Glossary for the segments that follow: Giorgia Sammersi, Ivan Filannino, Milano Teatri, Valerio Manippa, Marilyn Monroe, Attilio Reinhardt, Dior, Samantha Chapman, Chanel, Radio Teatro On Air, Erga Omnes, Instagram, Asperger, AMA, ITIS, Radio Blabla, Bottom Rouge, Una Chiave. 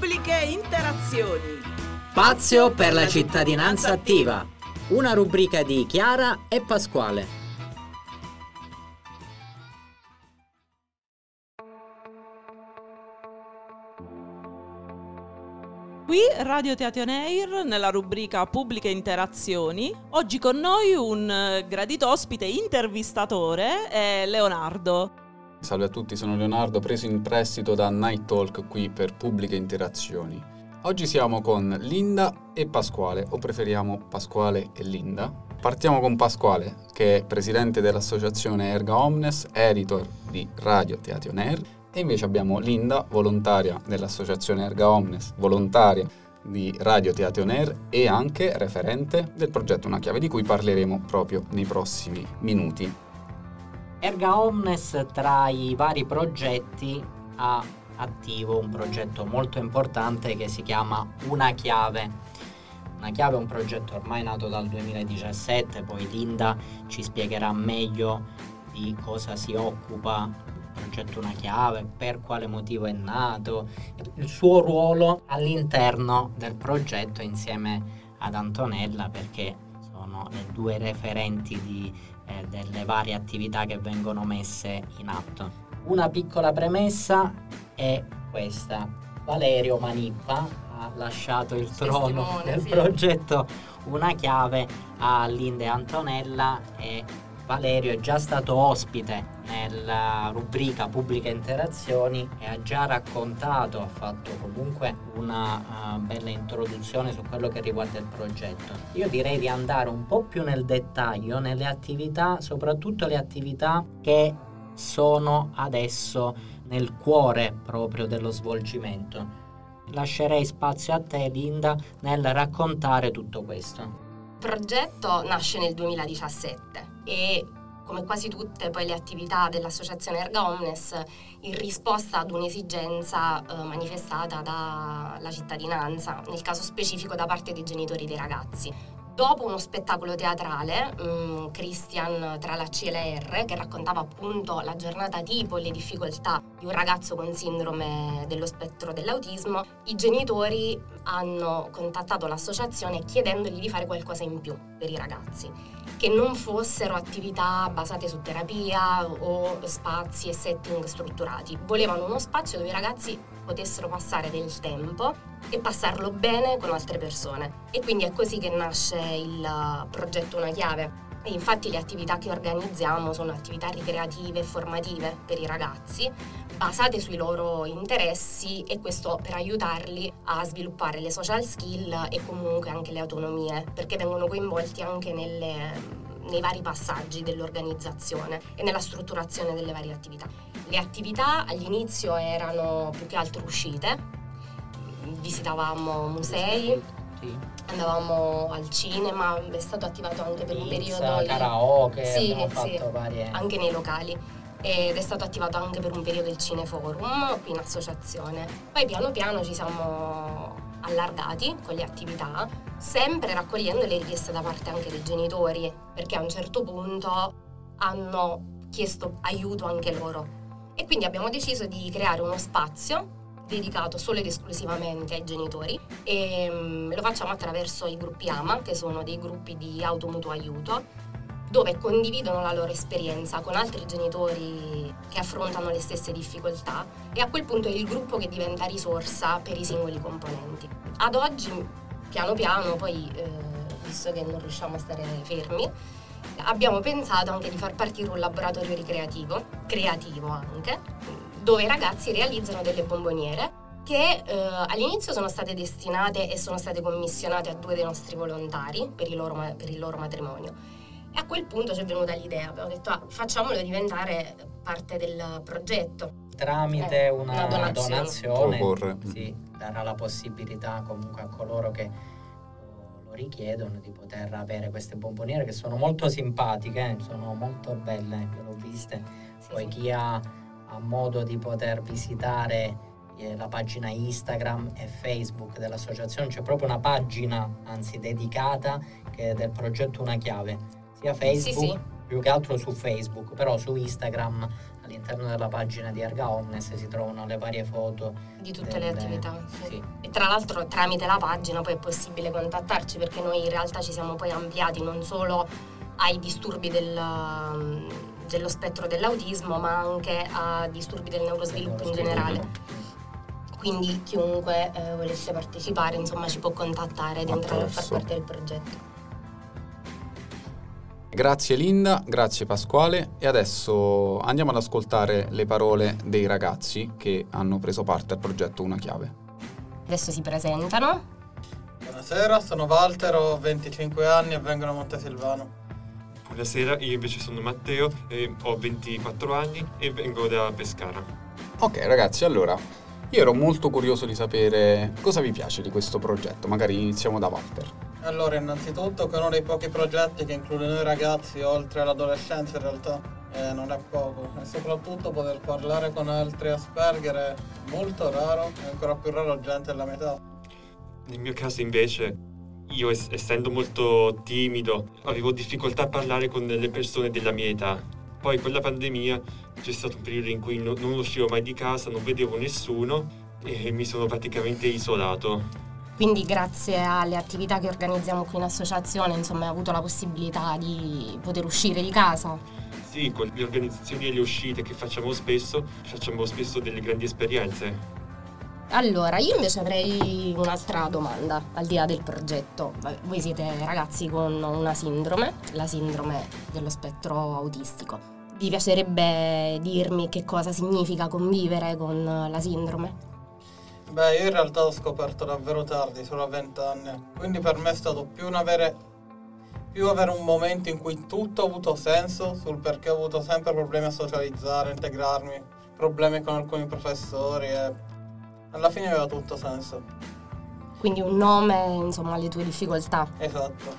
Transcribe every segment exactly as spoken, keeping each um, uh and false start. Pubbliche interazioni. Spazio per la cittadinanza attiva. Una rubrica di Chiara e Pasquale. Qui Radio Teatro On Air nella rubrica Pubbliche Interazioni. Oggi con noi un gradito ospite intervistatore è Leonardo. Salve a tutti, sono Leonardo, preso in prestito da Night Talk qui per Pubbliche Interazioni. Oggi siamo con Linda e Pasquale, o preferiamo Pasquale e Linda. Partiamo con Pasquale, che è presidente dell'associazione Erga Omnes, editor di Radio Teatro On Air, e invece abbiamo Linda, volontaria dell'associazione Erga Omnes, volontaria di Radio Teatro On Air e anche referente del progetto Una Chiave, di cui parleremo proprio nei prossimi minuti. Erga Omnes, tra i vari progetti, ha attivo un progetto molto importante che si chiama Una Chiave. Una Chiave è un progetto ormai nato dal duemiladiciassette, poi Linda ci spiegherà meglio di cosa si occupa il progetto Una Chiave, per quale motivo è nato, il suo ruolo all'interno del progetto insieme ad Antonella, perché sono le due referenti di delle varie attività che vengono messe in atto. Una piccola premessa è questa: Valerio Manippa ha lasciato il trono Testimone, del sì. progetto Una Chiave a Linda e Antonella, e Valerio è già stato ospite nella rubrica Pubbliche Interazioni e ha già raccontato, ha fatto comunque una uh, bella introduzione su quello che riguarda il progetto. Io direi di andare un po' più nel dettaglio nelle attività, soprattutto le attività che sono adesso nel cuore proprio dello svolgimento. Lascerei spazio a te, Linda, nel raccontare tutto questo. Il progetto nasce nel duemiladiciassette e, come quasi tutte poi le attività dell'associazione Erga Omnes, in risposta ad un'esigenza eh, manifestata dalla cittadinanza, nel caso specifico da parte dei genitori dei ragazzi. Dopo uno spettacolo teatrale, mh, Christian tra la C L R, che raccontava appunto la giornata tipo e le difficoltà di un ragazzo con sindrome dello spettro dell'autismo, i genitori hanno contattato l'associazione chiedendogli di fare qualcosa in più per i ragazzi, che non fossero attività basate su terapia o spazi e setting strutturati. Volevano uno spazio dove i ragazzi potessero passare del tempo e passarlo bene con altre persone. E quindi è così che nasce il progetto Una Chiave. E infatti le attività che organizziamo sono attività ricreative e formative per i ragazzi, basate sui loro interessi, e questo per aiutarli a sviluppare le social skill e comunque anche le autonomie, perché vengono coinvolti anche nelle... nei vari passaggi dell'organizzazione e nella strutturazione delle varie attività. Le attività all'inizio erano più che altro uscite, visitavamo musei, andavamo al cinema, è stato attivato anche per un periodo... karaoke, sì, abbiamo fatto sì, varie... anche nei locali. Ed è stato attivato anche per un periodo il Cineforum, qui in associazione. Poi piano piano ci siamo allargati con le attività, sempre raccogliendo le richieste da parte anche dei genitori, perché a un certo punto hanno chiesto aiuto anche loro, e quindi abbiamo deciso di creare uno spazio dedicato solo ed esclusivamente ai genitori, e lo facciamo attraverso i gruppi AMA, che sono dei gruppi di automutuo aiuto, dove condividono la loro esperienza con altri genitori che affrontano le stesse difficoltà, e a quel punto è il gruppo che diventa risorsa per i singoli componenti. Ad oggi, piano piano, poi eh, visto che non riusciamo a stare fermi, abbiamo pensato anche di far partire un laboratorio ricreativo, creativo anche, dove i ragazzi realizzano delle bomboniere che eh, all'inizio sono state destinate e sono state commissionate a due dei nostri volontari per il loro, per il loro matrimonio. E a quel punto ci è venuta l'idea, abbiamo detto ah, facciamolo diventare parte del progetto. Tramite eh, una, una donazione, donazione Proporre. Sì, darà la possibilità comunque a coloro che lo richiedono di poter avere queste bomboniere, che sono molto simpatiche, sono molto belle, io l'ho viste. Sì, Poi sì. Chi ha, ha modo di poter visitare la pagina Instagram e Facebook dell'associazione, c'è proprio una pagina, anzi dedicata, che è del progetto Una Chiave, sia Facebook sì, sì. più che altro su Facebook, però su Instagram all'interno della pagina di Erga Omnes si trovano le varie foto di tutte delle... le attività. Sì. E tra l'altro tramite la pagina poi è possibile contattarci, perché noi in realtà ci siamo poi ampliati non solo ai disturbi del, dello spettro dell'autismo, ma anche a disturbi del neurosviluppo in generale. Quindi chiunque eh, volesse partecipare, insomma, ci può contattare ed entrare a far parte del progetto. Grazie Linda, grazie Pasquale, e adesso andiamo ad ascoltare le parole dei ragazzi che hanno preso parte al progetto Una Chiave. Adesso si presentano. Buonasera, sono Walter, ho venticinque anni e vengo da Montesilvano. Buonasera, io invece sono Matteo, eh, ho ventiquattro anni e vengo da Pescara. Ok ragazzi, allora, io ero molto curioso di sapere cosa vi piace di questo progetto, magari iniziamo da Walter. Allora, innanzitutto che è uno dei pochi progetti che include noi ragazzi oltre all'adolescenza, in realtà eh, non è poco, e soprattutto poter parlare con altri Asperger è molto raro, è ancora più raro gente della metà. Nel mio caso invece, io es- essendo molto timido, avevo difficoltà a parlare con le persone della mia età. Poi con la pandemia c'è stato un periodo in cui no- non uscivo mai di casa, non vedevo nessuno e mi sono praticamente isolato. Quindi grazie alle attività che organizziamo qui in associazione, insomma, ho avuto la possibilità di poter uscire di casa. Sì, con le organizzazioni e le uscite che facciamo spesso, facciamo spesso delle grandi esperienze. Allora, io invece avrei un'altra domanda, al di là del progetto. Voi siete ragazzi con una sindrome, la sindrome dello spettro autistico. Vi piacerebbe dirmi che cosa significa convivere con la sindrome? Beh, io in realtà l'ho scoperto davvero tardi, solo a vent'anni, quindi per me è stato più un avere, più avere un momento in cui tutto ha avuto senso, sul perché ho avuto sempre problemi a socializzare, integrarmi, problemi con alcuni professori, e alla fine aveva tutto senso. Quindi un nome, insomma, alle tue difficoltà. Esatto.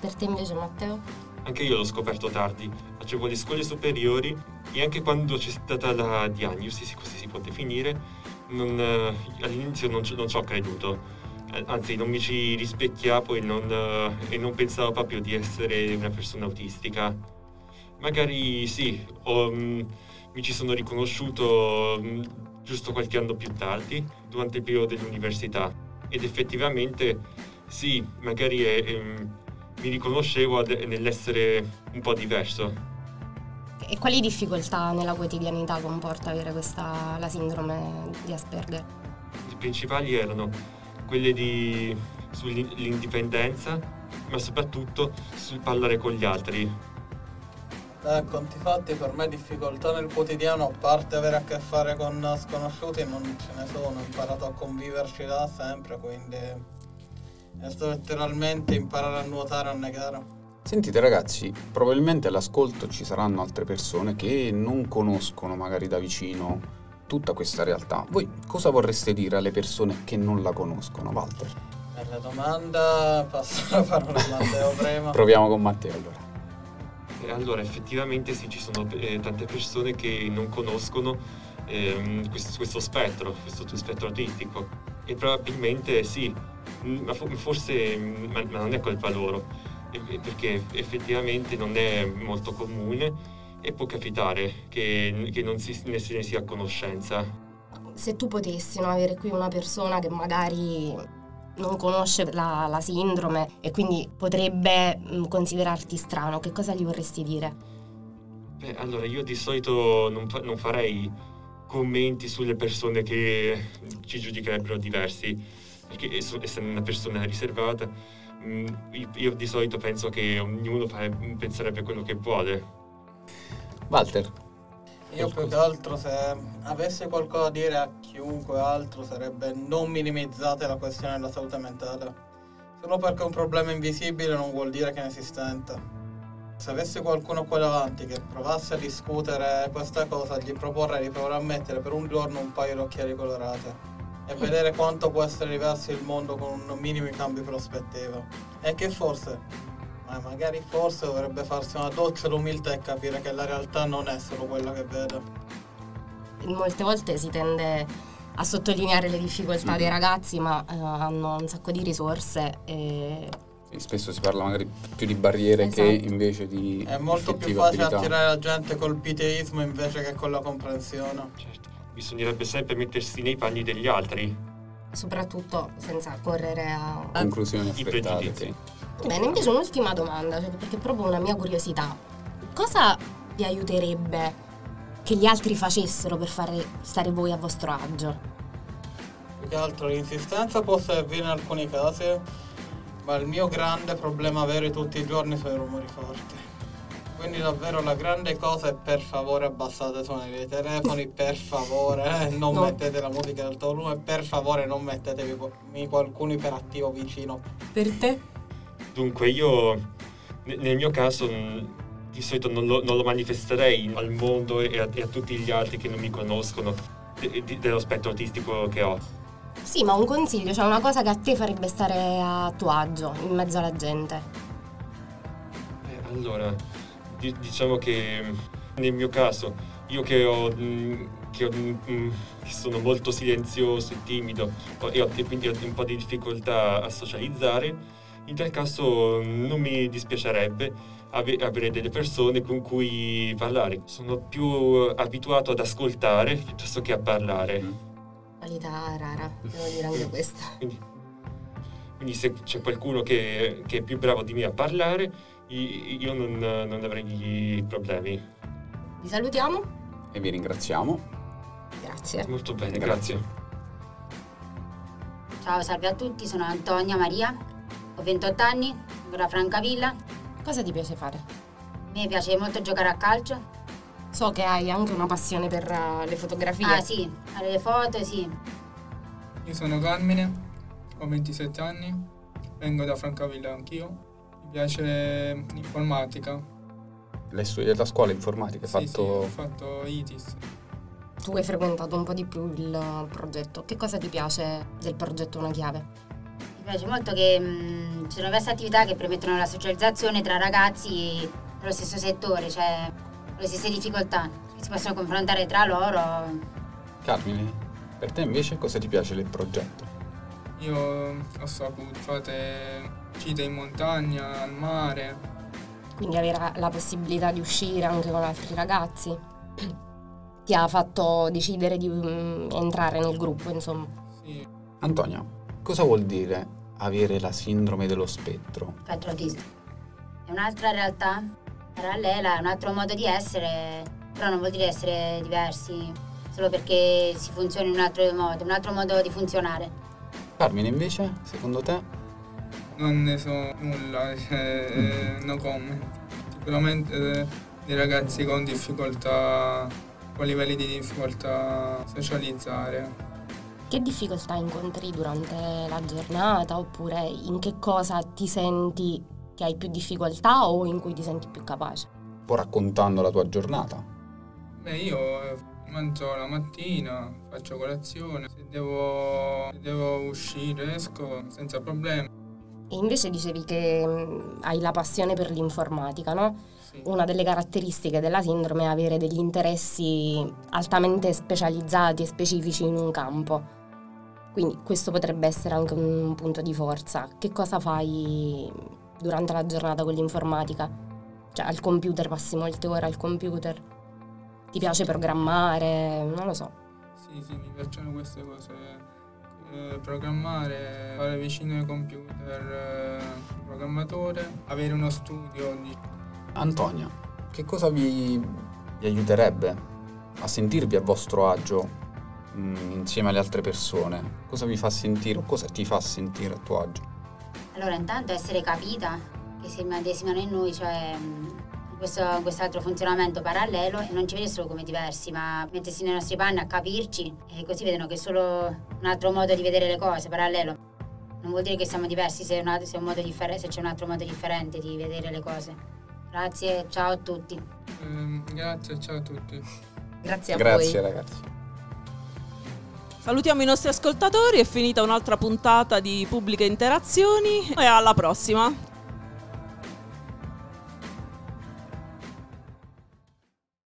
Per te invece, Matteo? Anche io l'ho scoperto tardi, facevo le scuole superiori e anche quando c'è stata la diagnosi, così si può definire, Non, all'inizio non, non ci ho creduto, anzi non mi ci rispecchiavo e non, e non pensavo proprio di essere una persona autistica. Magari sì, ho, mi ci sono riconosciuto giusto qualche anno più tardi, durante il periodo dell'università, ed effettivamente sì, magari è, è, mi riconoscevo ad, nell'essere un po' diverso. E quali difficoltà nella quotidianità comporta avere questa, la sindrome di Asperger? Le principali erano quelle di, sull'indipendenza, ma soprattutto sul parlare con gli altri. Eh, conti fatti, per me difficoltà nel quotidiano, a parte avere a che fare con sconosciuti, non ce ne sono. Ho imparato a conviverci da sempre, quindi è stato letteralmente imparare a nuotare, a negare. Sentite ragazzi, probabilmente all'ascolto ci saranno altre persone che non conoscono magari da vicino tutta questa realtà. Voi cosa vorreste dire alle persone che non la conoscono, Walter? Per la domanda passo la parola a Matteo prima. Proviamo con Matteo allora. Eh, allora, effettivamente sì, ci sono eh, tante persone che non conoscono eh, questo, questo spettro, questo spettro autistico, e probabilmente sì, ma forse ma, ma non è colpa loro, perché effettivamente non è molto comune e può capitare che, che non si, ne se ne sia a conoscenza. Se tu potessi, no, avere qui una persona che magari non conosce la, la sindrome e quindi potrebbe considerarti strano, che cosa gli vorresti dire? Beh, allora io di solito non, fa, non farei commenti sulle persone che ci giudicherebbero diversi, perché essendo una persona riservata io di solito penso che ognuno penserebbe quello che vuole. Walter? Io qualcosa? Più che altro, se avesse qualcosa da dire a chiunque altro, sarebbe non minimizzate la questione della salute mentale. Solo perché un problema invisibile non vuol dire che è inesistente. Se avesse qualcuno qua davanti che provasse a discutere questa cosa, gli proporrei di provare a mettere per un giorno un paio di occhiali colorate e vedere quanto può essere diverso il mondo con un minimo cambio di prospettiva. E che forse, ma magari forse, dovrebbe farsi una doccia d'umiltà e capire che la realtà non è solo quella che vede. Molte volte si tende a sottolineare le difficoltà dei ragazzi, ma eh, hanno un sacco di risorse e Sì, spesso si parla magari più di barriere, esatto, che invece di è molto più facile abilità. Attirare la gente col piteismo invece che con la comprensione. Certo, bisognerebbe sempre mettersi nei panni degli altri, soprattutto senza correre a conclusioni affrettate. Sì. Bene, invece un'ultima domanda, cioè perché è proprio una mia curiosità: cosa vi aiuterebbe che gli altri facessero per fare stare voi a vostro agio? Più che altro l'insistenza può servire in alcuni casi, ma il mio grande problema vero tutti i giorni sono i rumori forti. Quindi davvero la grande cosa è: per favore abbassate i suoni dei telefoni, per favore non no. mettete la musica ad alto volume, per favore non mettetevi qualcuno iperattivo vicino. Per te? Dunque io nel mio caso di solito non lo, non lo manifesterei al mondo e a, e a tutti gli altri che non mi conoscono de, de, dello spettro autistico che ho. Sì, ma un consiglio, cioè una cosa che a te farebbe stare a tuo agio in mezzo alla gente. Eh, allora, di, diciamo che nel mio caso, io che ho, che ho che sono molto silenzioso e timido e ho, quindi ho un po' di difficoltà a socializzare, in tal caso non mi dispiacerebbe avere delle persone con cui parlare. Sono più abituato ad ascoltare piuttosto che a parlare. Qualità rara, devo dire anche questa. Quindi, quindi se c'è qualcuno che, che è più bravo di me a parlare, io non, non avrei problemi. Vi salutiamo. E vi ringraziamo. Grazie. Molto bene, grazie. grazie. Ciao, salve a tutti, sono Antonia Maria, ho ventotto anni, vivo a Francavilla. Cosa ti piace fare? Mi piace molto giocare a calcio. So che hai anche una passione per uh, le fotografie. Ah sì, le foto sì. Io sono Carmine, ho ventisette anni, vengo da Francavilla anch'io. Mi piace l'informatica. L'hai studiata a scuola informatica? Sì, fatto... sì, ho fatto I T I S. Tu hai frequentato un po' di più il progetto. Che cosa ti piace del progetto Una Chiave? Mi piace molto che mh, ci sono diverse attività che permettono la socializzazione tra ragazzi dello stesso settore, cioè le stesse difficoltà, che si possono confrontare tra loro. Carmine, per te invece cosa ti piace del progetto? Io ho saputo, fate uscite in montagna, al mare. Quindi avere la possibilità di uscire anche con altri ragazzi ti ha fatto decidere di mh, entrare nel gruppo, insomma. Sì. Antonia, cosa vuol dire avere la sindrome dello spettro? Spettro autista. È un'altra realtà parallela, è un altro modo di essere, però non vuol dire essere diversi solo perché si funziona in un altro modo, un altro modo di funzionare. Carmine invece, secondo te? Non ne so nulla, cioè, mm. no comment. Sicuramente eh, dei ragazzi con difficoltà, con livelli di difficoltà socializzare. Che difficoltà incontri durante la giornata, oppure in che cosa ti senti che hai più difficoltà o in cui ti senti più capace? Un po' raccontando la tua giornata. Beh, io mangio la mattina, faccio colazione, se devo, se devo uscire esco senza problemi. E invece dicevi che hai la passione per l'informatica, no? Sì. Una delle caratteristiche della sindrome è avere degli interessi altamente specializzati e specifici in un campo. Quindi questo potrebbe essere anche un punto di forza. Che cosa fai durante la giornata con l'informatica? Cioè al computer passi molte ore al computer? Ti piace programmare? Non lo so. Sì, sì, mi piacciono queste cose. Eh, programmare, fare vicino ai computer, eh, programmatore, avere uno studio. Di... Antonia, che cosa vi, vi aiuterebbe a sentirvi a vostro agio insieme alle altre persone? Cosa vi fa sentire o cosa ti fa sentire a tuo agio? Allora, intanto essere capita, che si immedesimano in noi, cioè questo quest'altro funzionamento parallelo, e non ci vedessero come diversi, ma mettersi nei nostri panni a capirci, e così vedono che è solo un altro modo di vedere le cose, parallelo. Non vuol dire che siamo diversi se, un altro, se, un modo differ- se c'è un altro modo differente di vedere le cose. Grazie, ciao a tutti. Mm, grazie, ciao a tutti. Grazie a grazie, voi. Grazie ragazzi. Salutiamo i nostri ascoltatori, è finita un'altra puntata di Pubbliche Interazioni e alla prossima.